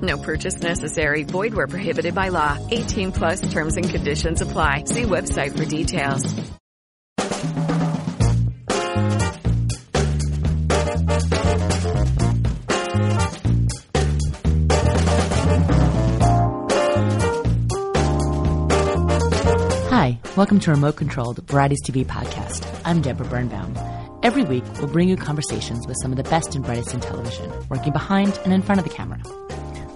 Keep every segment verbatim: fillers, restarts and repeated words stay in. No purchase necessary. Void where prohibited by law. eighteen plus terms and conditions apply. See website for details. Hi, welcome to Remote Controlled Varieties T V Podcast. I'm Deborah Birnbaum. Every week, we'll bring you conversations with some of the best and brightest in television, working behind and in front of the camera.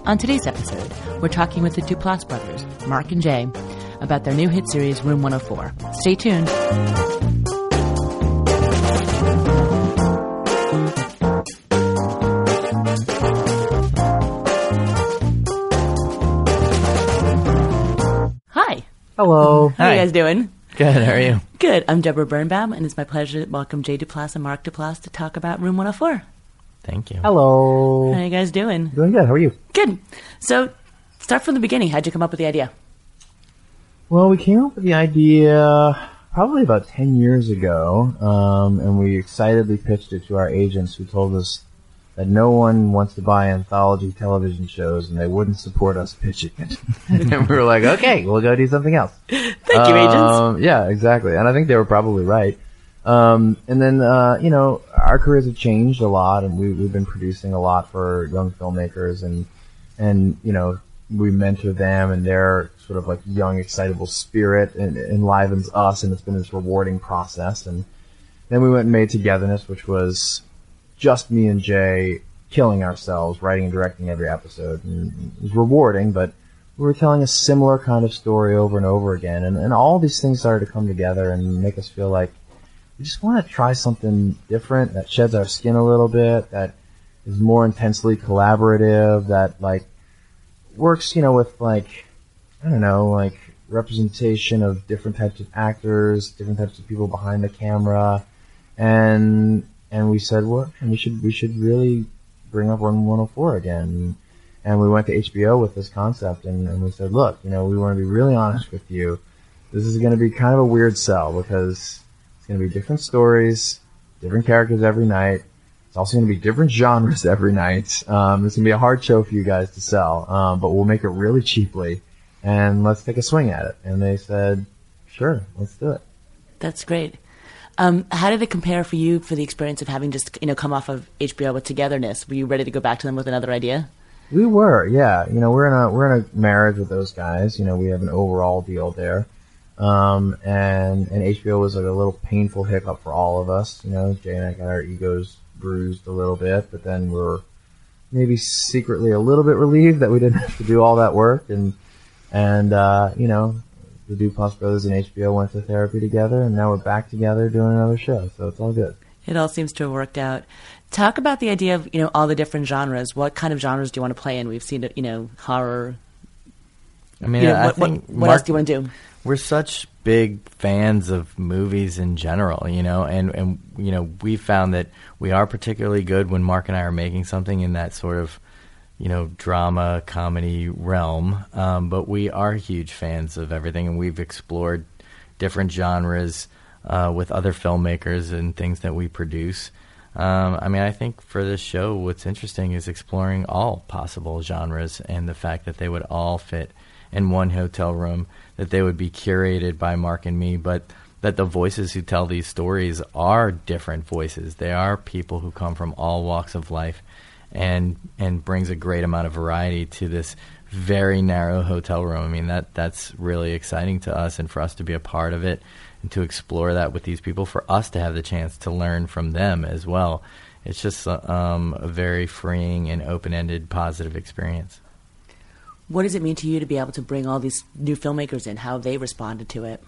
On today's episode, we're talking with the Duplass brothers, Mark and Jay, about their new hit series, Room one oh four. Stay tuned. Hi. Hello. How Hi. Are you guys doing? Good. How are you? Good. I'm Deborah Birnbaum, and it's my pleasure to welcome Jay Duplass and Mark Duplass to talk about Room one oh four. Thank you. Hello. How are you guys doing? Doing good. How are you? Good. So, start from the beginning. How'd you come up with the idea? Well, we came up with the idea probably about ten years ago, um, and we excitedly pitched it to our agents, who told us that no one wants to buy anthology television shows, and they wouldn't support us pitching it. And we were like, okay, we'll go do something else. Thank um, you, agents. Yeah, exactly. And I think they were probably right. Um, and then, uh, you know, our careers have changed a lot, and we, we've been producing a lot for young filmmakers, and, and you know, we mentor them, and their sort of like young, excitable spirit and, and enlivens us, and it's been this rewarding process. And then we went and made Togetherness, which was just me and Jay killing ourselves, writing and directing every episode. And it was rewarding, but we were telling a similar kind of story over and over again. And, and all these things started to come together and make us feel like we just want to try something different that sheds our skin a little bit, that is more intensely collaborative, that, like, works, you know, with, like, I don't know, like, representation of different types of actors, different types of people behind the camera. And... And we said, well, we should we should really bring up Room one oh four again. And we went to H B O with this concept, and, and we said, look, you know, we want to be really honest with you. This is going to be kind of a weird sell, because it's going to be different stories, different characters every night. It's also going to be different genres every night. Um, it's going to be a hard show for you guys to sell, um, but we'll make it really cheaply, and let's take a swing at it. And they said, sure, let's do it. That's great. Um, how did it compare for you for the experience of having just, you know, come off of H B O with Togetherness? Were you ready to go back to them with another idea? We were, yeah. You know, we're in a we're in a marriage with those guys. You know, we have an overall deal there, um, and and H B O was like a little painful hiccup for all of us. You know, Jay and I got our egos bruised a little bit, but then we're maybe secretly a little bit relieved that we didn't have to do all that work, and and uh, you know. The Duplass brothers and H B O went to therapy together, and now we're back together doing another show, so it's all good. It all seems to have worked out. Talk about the idea of, you know, all the different genres. What kind of genres do you want to play in? We've seen, you know, horror. I mean, you know, I what, think... What, what Mark, else do you want to do? We're such big fans of movies in general, you know, and, and, you know, we found that we are particularly good when Mark and I are making something in that sort of, you know, drama, comedy realm, um, but we are huge fans of everything, and we've explored different genres uh, with other filmmakers and things that we produce. Um, I mean, I think for this show, what's interesting is exploring all possible genres, and the fact that they would all fit in one hotel room, that they would be curated by Mark and me, but that the voices who tell these stories are different voices. They are people who come from all walks of life, and and brings a great amount of variety to this very narrow hotel room. I mean, that that's really exciting to us, and for us to be a part of it and to explore that with these people, for us to have the chance to learn from them as well. It's just um, a very freeing and open-ended, positive experience. What does it mean to you to be able to bring all these new filmmakers in, how they responded to it?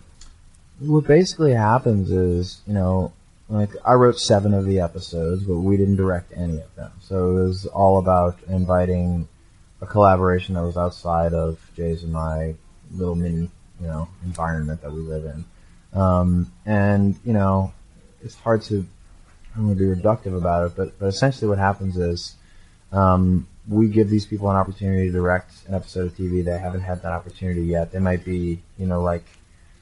What basically happens is, you know, like, I wrote seven of the episodes, but we didn't direct any of them. So it was all about inviting a collaboration that was outside of Jay's and my little mini, you know, environment that we live in. Um, and, you know, it's hard to, I'm going to be reductive about it, but, but essentially what happens is um, we give these people an opportunity to direct an episode of T V. They haven't had that opportunity yet. They might be, you know, like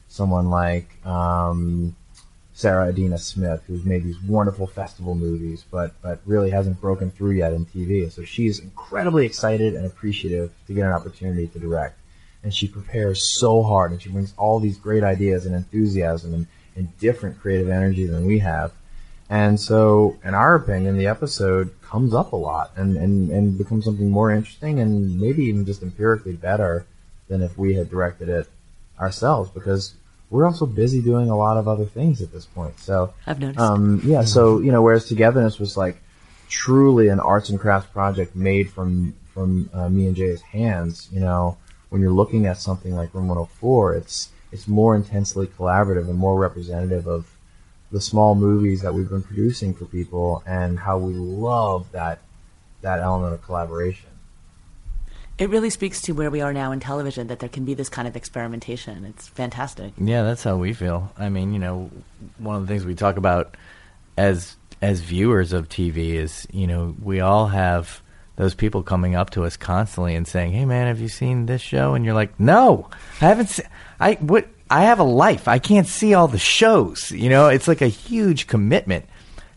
someone like um, Sarah Adina Smith, who's made these wonderful festival movies, but, but really hasn't broken through yet in T V. And so she's incredibly excited and appreciative to get an opportunity to direct. And she prepares so hard, and she brings all these great ideas and enthusiasm and, and different creative energy than we have. And so, in our opinion, the episode comes up a lot and, and, and becomes something more interesting and maybe even just empirically better than if we had directed it ourselves, because we're also busy doing a lot of other things at this point. So I've noticed. Um, yeah, so, you know, whereas Togetherness was like truly an arts and crafts project made from, from uh, me and Jay's hands, you know, when you're looking at something like Room one oh four, it's it's more intensely collaborative and more representative of the small movies that we've been producing for people and how we love that that element of collaboration. It really speaks to where we are now in television, that there can be this kind of experimentation. It's fantastic. Yeah, that's how we feel. I mean, you know, one of the things we talk about as as viewers of T V is, you know, we all have those people coming up to us constantly and saying, "Hey, man, have you seen this show?" And you're like, "No, I haven't. Se- I what? I have a life. I can't see all the shows." You know, it's like a huge commitment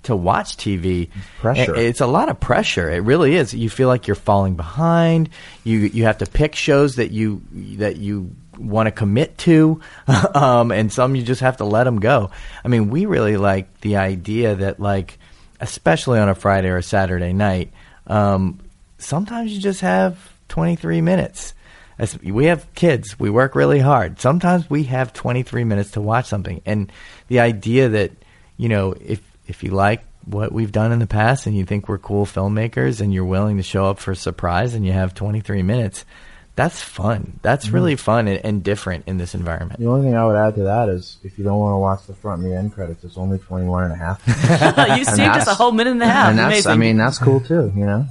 to watch T V. Pressure. It's a lot of pressure. It really is. You feel like you're falling behind. You you have to pick shows that you that you want to commit to, um, and some you just have to let them go. I mean, we really like the idea that, like, especially on a Friday or a Saturday night. Um, Sometimes you just have twenty-three minutes. We have kids. We work really hard. Sometimes we have twenty-three minutes to watch something. And the idea that, you know, if if you like what we've done in the past and you think we're cool filmmakers and you're willing to show up for a surprise and you have twenty-three minutes, that's fun. That's mm-hmm. really fun and, and different in this environment. The only thing I would add to that is if you don't want to watch the front and the end credits, it's only twenty-one and a half. You saved us a whole minute and a half. And that's, I mean, that's cool too, you know?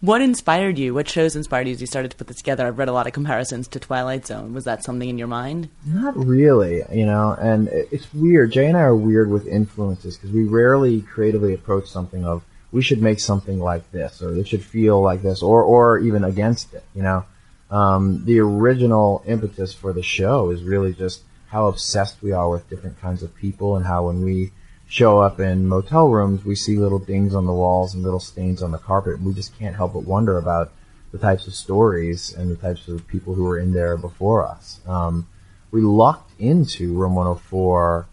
What inspired you? What shows inspired you as you started to put this together? I've read a lot of comparisons to Twilight Zone. Was that something in your mind? Not really, you know, and it's weird. Jay and I are weird with influences because we rarely creatively approach something of, we should make something like this, or it should feel like this, or, or even against it, you know. Um, the original impetus for the show is really just how obsessed we are with different kinds of people and how when we show up in motel rooms, we see little dings on the walls and little stains on the carpet, and we just can't help but wonder about the types of stories and the types of people who were in there before us. Um, we locked into Room one oh four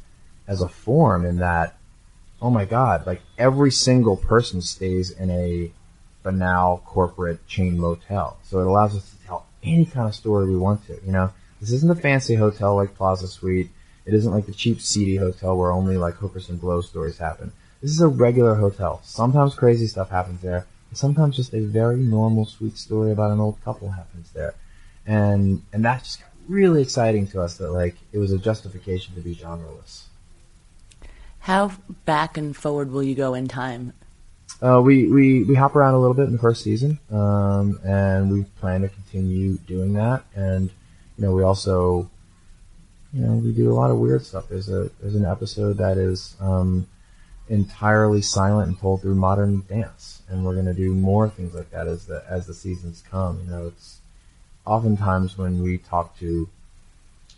as a form in that, oh my God, like every single person stays in a banal corporate chain motel. So it allows us to tell any kind of story we want to, you know. This isn't a fancy hotel like Plaza Suite. It isn't like the cheap, seedy hotel where only like hookers and blow stories happen. This is a regular hotel. Sometimes crazy stuff happens there, and sometimes just a very normal, sweet story about an old couple happens there. And and that's just really exciting to us, that like it was a justification to be genreless. How back and forward will you go in time? Uh, we, we, we hop around a little bit in the first season, um, and we plan to continue doing that. And you know, we also, you know, we do a lot of weird stuff. There's a there's an episode that is um, entirely silent and told through modern dance, and we're going to do more things like that as the as the seasons come. You know, it's oftentimes when we talk to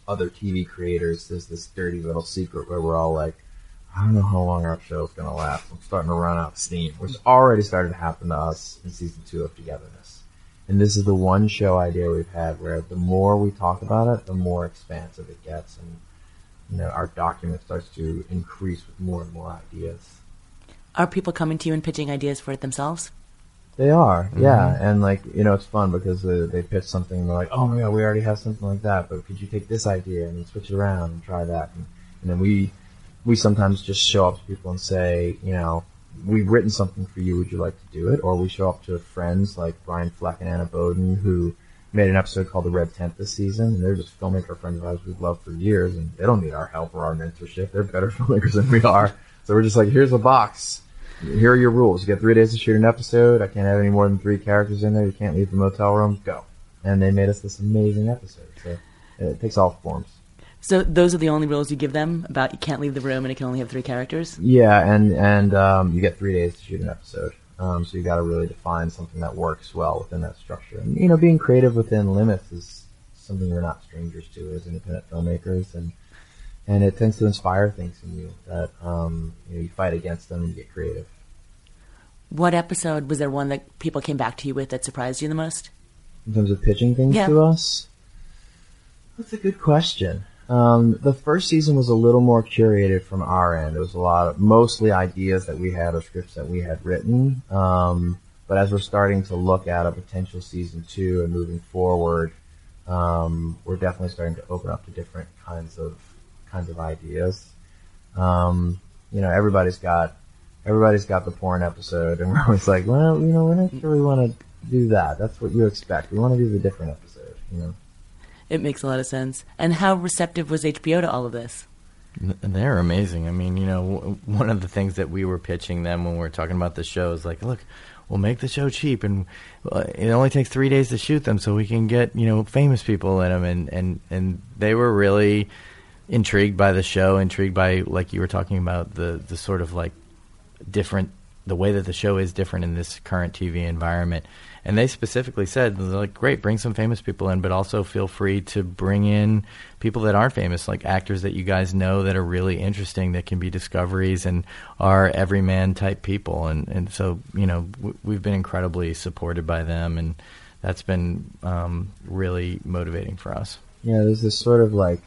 other T V creators, there's this dirty little secret where we're all like, I don't know how long our show's going to last. I'm starting to run out of steam, which already started to happen to us in season two of Togetherness. And this is the one show idea we've had where the more we talk about it, the more expansive it gets, and you know, our document starts to increase with more and more ideas. Are people coming to you and pitching ideas for it themselves? They are, mm-hmm. yeah. And like, you know, it's fun because uh, they pitch something and they're like, oh my God, we already have something like that, but could you take this idea and switch it around and try that? And, and then we we sometimes just show up to people and say, you know, we've written something for you, would you like to do it? Or we show up to friends like Brian Fleck and Anna Bowden, who made an episode called The Red Tent this season, and they're just filmmaker friends of ours we've loved for years, and they don't need our help or our mentorship. They're better filmmakers than we are. So we're just like, here's a box. Here are your rules. You get three days to shoot an episode. I can't have any more than three characters in there. You can't leave the motel room. Go. And they made us this amazing episode. So it takes all forms. So those are the only rules you give them about you can't leave the room and it can only have three characters? Yeah, and, and um, you get three days to shoot an episode. Um, so you got to really define something that works well within that structure. And, you know, being creative within limits is something we're not strangers to as independent filmmakers, and and it tends to inspire things in you that um, you know, you fight against them and you get creative. What episode was there one that people came back to you with that surprised you the most? In terms of pitching things yeah. to us? That's a good question. Um, the first season was a little more curated from our end. It was a lot of mostly ideas that we had or scripts that we had written. Um, but as we're starting to look at a potential season two and moving forward, um, we're definitely starting to open up to different kinds of kinds of ideas. Um, you know, everybody's got everybody's got the porn episode, and we're always like, well, you know, we're not sure we want to do that. That's what you expect. We want to do the different episode, you know. It makes a lot of sense. And how receptive was H B O to all of this? They're amazing. I mean, you know, one of the things that we were pitching them when we were talking about the show is like, look, we'll make the show cheap, and it only takes three days to shoot them, so we can get, you know, famous people in them. And, and, and they were really intrigued by the show, intrigued by, like you were talking about, the, the sort of like different, the way that the show is different in this current T V environment. And they specifically said, like, great, bring some famous people in, but also feel free to bring in people that aren't famous, like actors that you guys know that are really interesting, that can be discoveries and are everyman type people. And, and so, you know, w- we've been incredibly supported by them, and that's been um, really motivating for us. Yeah, there's this sort of like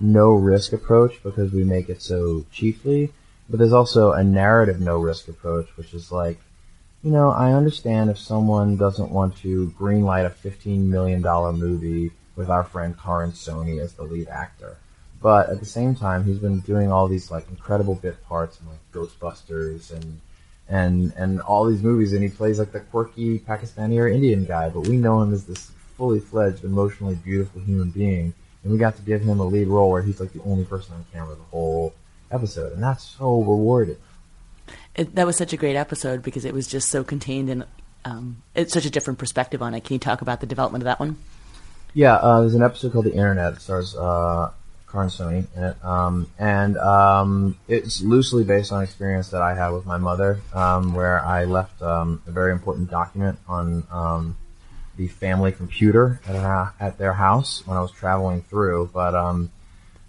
no risk approach because we make it so cheaply, but there's also a narrative no risk approach, which is like, you know, I understand if someone doesn't want to greenlight a fifteen million dollars movie with our friend Karan Soni as the lead actor. But at the same time, he's been doing all these like incredible bit parts in like Ghostbusters and and and all these movies, and he plays like the quirky Pakistani or Indian guy, but we know him as this fully fledged, emotionally beautiful human being, and we got to give him a lead role where he's like the only person on camera the whole episode, and that's so rewarding. It, that was such a great episode because it was just so contained, and um, it's such a different perspective on it. Can you talk about the development of that one? Yeah, uh, there's an episode called The Internet. It stars uh, Karan Soni in it, um, and um, it's loosely based on experience that I had with my mother, um, where I left um, a very important document on um, the family computer at, her, at their house when I was traveling through, but... Um,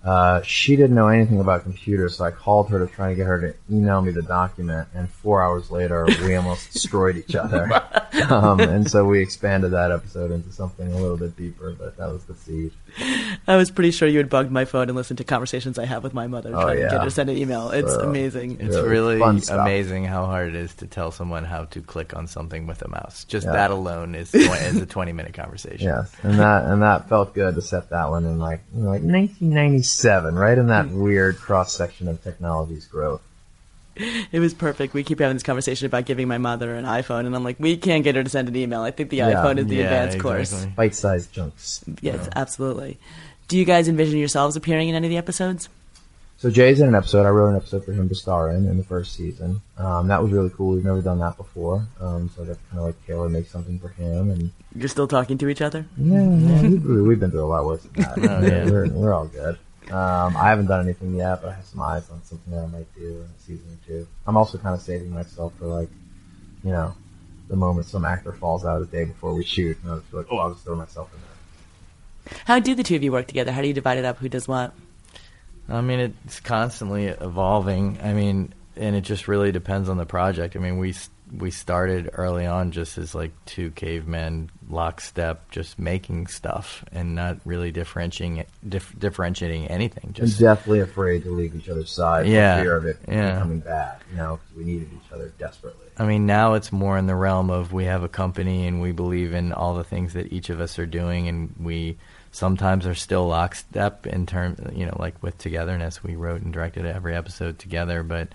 Uh, she didn't know anything about computers, so I called her to try to get her to email me the document, and four hours later, we almost destroyed each other. Um, and so we expanded that episode into something a little bit deeper, but that was the seed. I was pretty sure you had bugged my phone and listened to conversations I have with my mother, oh, trying yeah. to get her to send an email. It's so amazing. It's really, really amazing how hard it is to tell someone how to click on something with a mouse. Just yeah. that alone is, is a twenty-minute conversation. Yes, and that, and that felt good to set that one in, like, you know, like nineteen ninety-six. Seven, right in that weird cross-section of technology's growth. It was perfect. We keep having this conversation about giving my mother an iPhone, and I'm like, we can't get her to send an email. I think the yeah, iPhone is the yeah, advanced exactly. course. Bite-sized chunks. Yes, yeah. absolutely. Do you guys envision yourselves appearing in any of the episodes? So Jay's in an episode. I wrote an episode for him to star in in the first season. Um, that was really cool. We've never done that before. Um, so that's kind of like Taylor makes something for him. And you're still talking to each other? Yeah, yeah we've, we've been through a lot worse than that. oh, yeah. we're, we're all good. Um, I haven't done anything yet, but I have some eyes on something that I might do in a season or two. I'm also kind of saving myself for, like, you know, the moment some actor falls out of the day before we shoot, and I was like, oh, I'll just throw myself in there. How do the two of you work together? How do you divide it up? Who does what? I mean, it's constantly evolving. I mean, and it just really depends on the project. I mean, we we started early on just as, like, two cavemen lockstep, just making stuff and not really differentiating dif- differentiating anything. Just I'm definitely afraid to leave each other's side yeah, for fear of it yeah. becoming bad, you know, because we needed each other desperately. I mean, now it's more in the realm of we have a company and we believe in all the things that each of us are doing, and we sometimes are still lockstep in terms, you know, like with Togetherness, we wrote and directed every episode together, but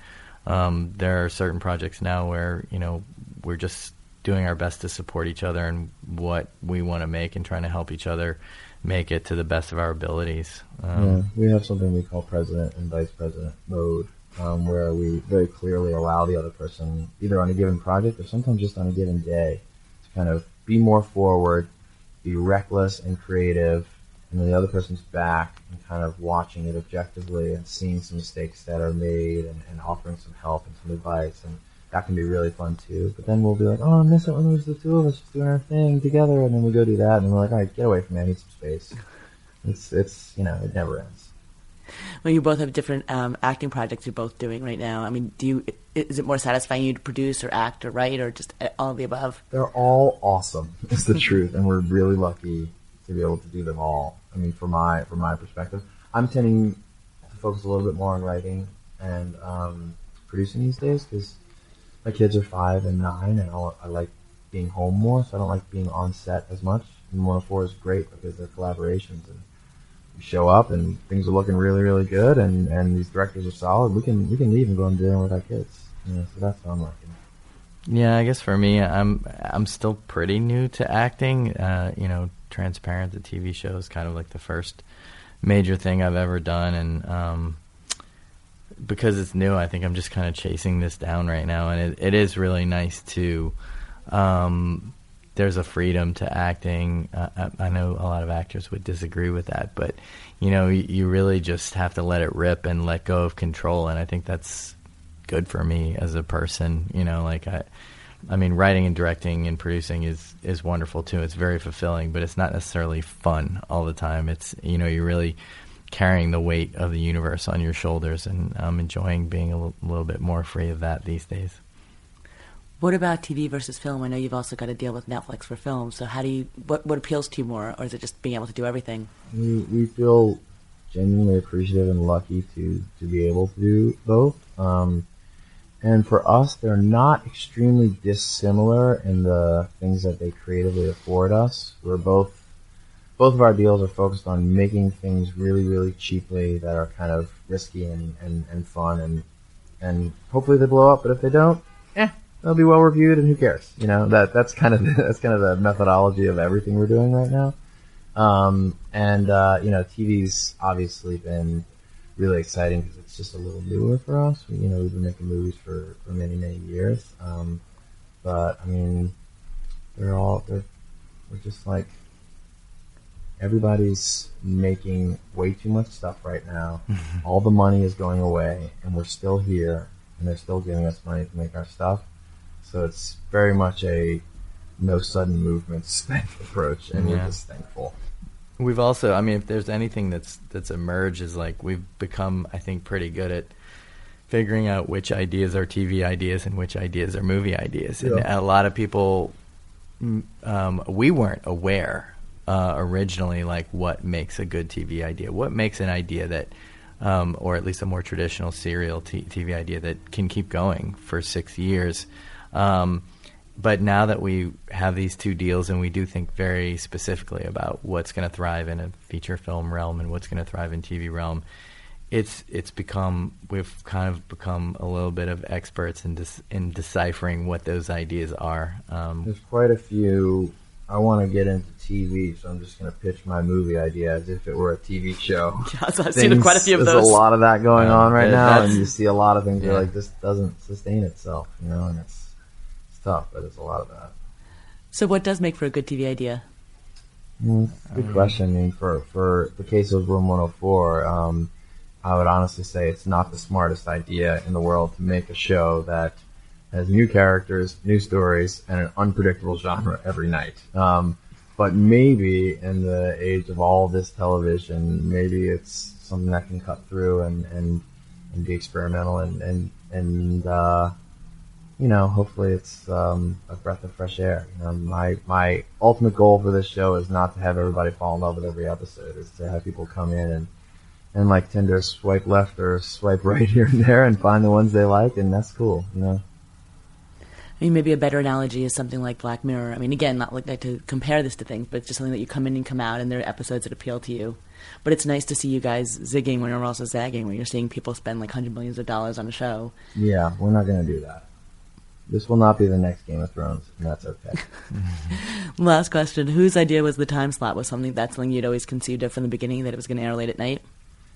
um, there are certain projects now where, you know, we're just doing our best to support each other and what we want to make and trying to help each other make it to the best of our abilities. Um, yeah, we have something we call president and vice president mode, um, where we very clearly allow the other person, either on a given project or sometimes just on a given day, to kind of be more forward, be reckless and creative, and then the other person's back and kind of watching it objectively and seeing some mistakes that are made and, and offering some help and some advice, and that can be really fun too. But then we'll be like, oh, I miss it when there's the two of us just doing our thing together, and then we go do that, and we're like, all right, get away from me, I need some space. It's, it's, you know, it never ends. Well, you both have different um, acting projects you're both doing right now. I mean, do you, is it more satisfying you to produce or act or write or just all of the above? They're all awesome, is the truth, and we're really lucky to be able to do them all. I mean, from my from my perspective, I'm tending to focus a little bit more on writing and um, producing these days because my kids are five and nine, and I'll, I like being home more, so I don't like being on set as much. And one oh four is great because they're collaborations, and you show up, and things are looking really, really good, and, and these directors are solid. We can we can leave and go and dinner with our kids. You know, so that's what I'm liking. Yeah, I guess for me, I'm I'm still pretty new to acting. Uh, you know, Transparent, the T V show, is kind of like the first major thing I've ever done, and um, because it's new, I think I'm just kind of chasing this down right now, and it, it is really nice to. Um, there's a freedom to acting. Uh, I, I know a lot of actors would disagree with that, but you know, you, you really just have to let it rip and let go of control, and I think that's good for me as a person. You know, like I, I mean, writing and directing and producing is, is wonderful too. It's very fulfilling, but it's not necessarily fun all the time. It's, you know, you're really carrying the weight of the universe on your shoulders, and I'm enjoying being a l- little bit more free of that these days. What about T V versus film? I know you've also got to deal with Netflix for film. So how do you, what, what appeals to you more, or is it just being able to do everything? We we feel genuinely appreciative and lucky to, to be able to do both. Um, and for us, they're not extremely dissimilar in the things that they creatively afford us. We're both, both of our deals are focused on making things really, really cheaply that are kind of risky and, and, and fun, and, and hopefully they blow up, but if they don't, eh. They'll be well reviewed, and who cares? You know, that that's kind of that's kind of the methodology of everything we're doing right now. Um, and uh, you know, T V's obviously been really exciting because it's just a little newer for us. We, you know, we've been making movies for, for many many years. Um, but I mean, they're all they're we're just like everybody's making way too much stuff right now. All the money is going away, and we're still here, and they're still giving us money to make our stuff. So it's very much a no sudden movements approach, and yeah. We're just thankful. We've also, I mean, if there's anything that's that's emerged, is like we've become, I think, pretty good at figuring out which ideas are T V ideas and which ideas are movie ideas. Yeah. And a lot of people, um, we weren't aware uh, originally, like what makes a good T V idea, what makes an idea that. Um, or at least a more traditional serial t- TV idea that can keep going for six years. Um, but now that we have these two deals, and we do think very specifically about what's going to thrive in a feature film realm and what's going to thrive in T V realm, it's it's become we've kind of become a little bit of experts in dis- in deciphering what those ideas are. Um, There's quite a few. I want to get into T V, so I'm just going to pitch my movie idea as if it were a T V show. Yeah, so I've things, seen quite a few of those. There's a lot of that going yeah, on right now, and you see a lot of things yeah. that are like, this doesn't sustain itself, you know, and it's, it's tough, but it's a lot of that. So what does make for a good T V idea? Mm, good um, question. I mean, for, for the case of Room one oh four, um, I would honestly say it's not the smartest idea in the world to make a show that has new characters, new stories, and an unpredictable genre every night. Um, but maybe in the age of all this television, maybe it's something that can cut through and, and, and be experimental and, and, and uh, you know, hopefully it's um, a breath of fresh air. You know, my, my ultimate goal for this show is not to have everybody fall in love with every episode. It's to have people come in and, and like Tinder, swipe left or swipe right here and there and find the ones they like, and that's cool, you know. I mean, maybe a better analogy is something like Black Mirror. I mean, again, not like, like to compare this to things, but it's just something that you come in and come out, and there are episodes that appeal to you. But it's nice to see you guys zigging when you're also zagging, when you're seeing people spend like hundred millions of dollars on a show. Yeah, we're not going to do that. This will not be the next Game of Thrones, and that's okay. Last question. Whose idea was the time slot? Was something that's something you'd always conceived of from the beginning, that it was going to air late at night?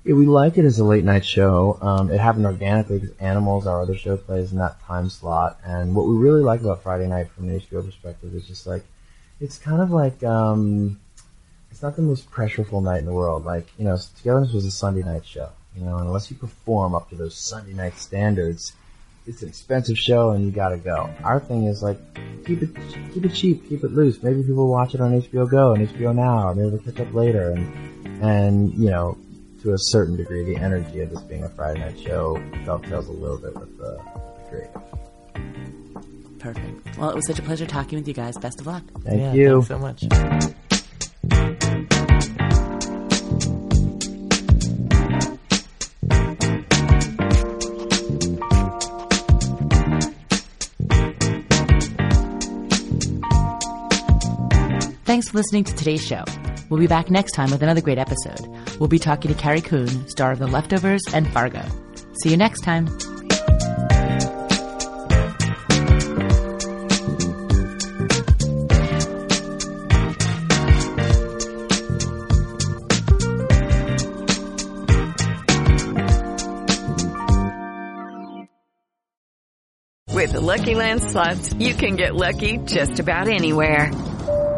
Yeah, we like it as a late-night show. Um, it happened organically because Animals, our other show, plays in that time slot. And what we really like about Friday night from an H B O perspective is just like, it's kind of like um, it's not the most pressureful night in the world. Like, you know, Togetherness was a Sunday night show. You know, and unless you perform up to those Sunday night standards, it's an expensive show and you gotta go. Our thing is like, keep it, keep it cheap, keep it loose. Maybe people watch it on H B O Go and H B O Now, or maybe they'll catch up later. And, and, you know, to a certain degree, the energy of this being a Friday night show dovetails a little bit with the creative. Perfect. Well, it was such a pleasure talking with you guys. Best of luck. Thank yeah, you. Thanks so much. Thanks for listening to today's show. We'll be back next time with another great episode. We'll be talking to Carrie Coon, star of The Leftovers and Fargo. See you next time. With the Lucky Land Slots, you can get lucky just about anywhere.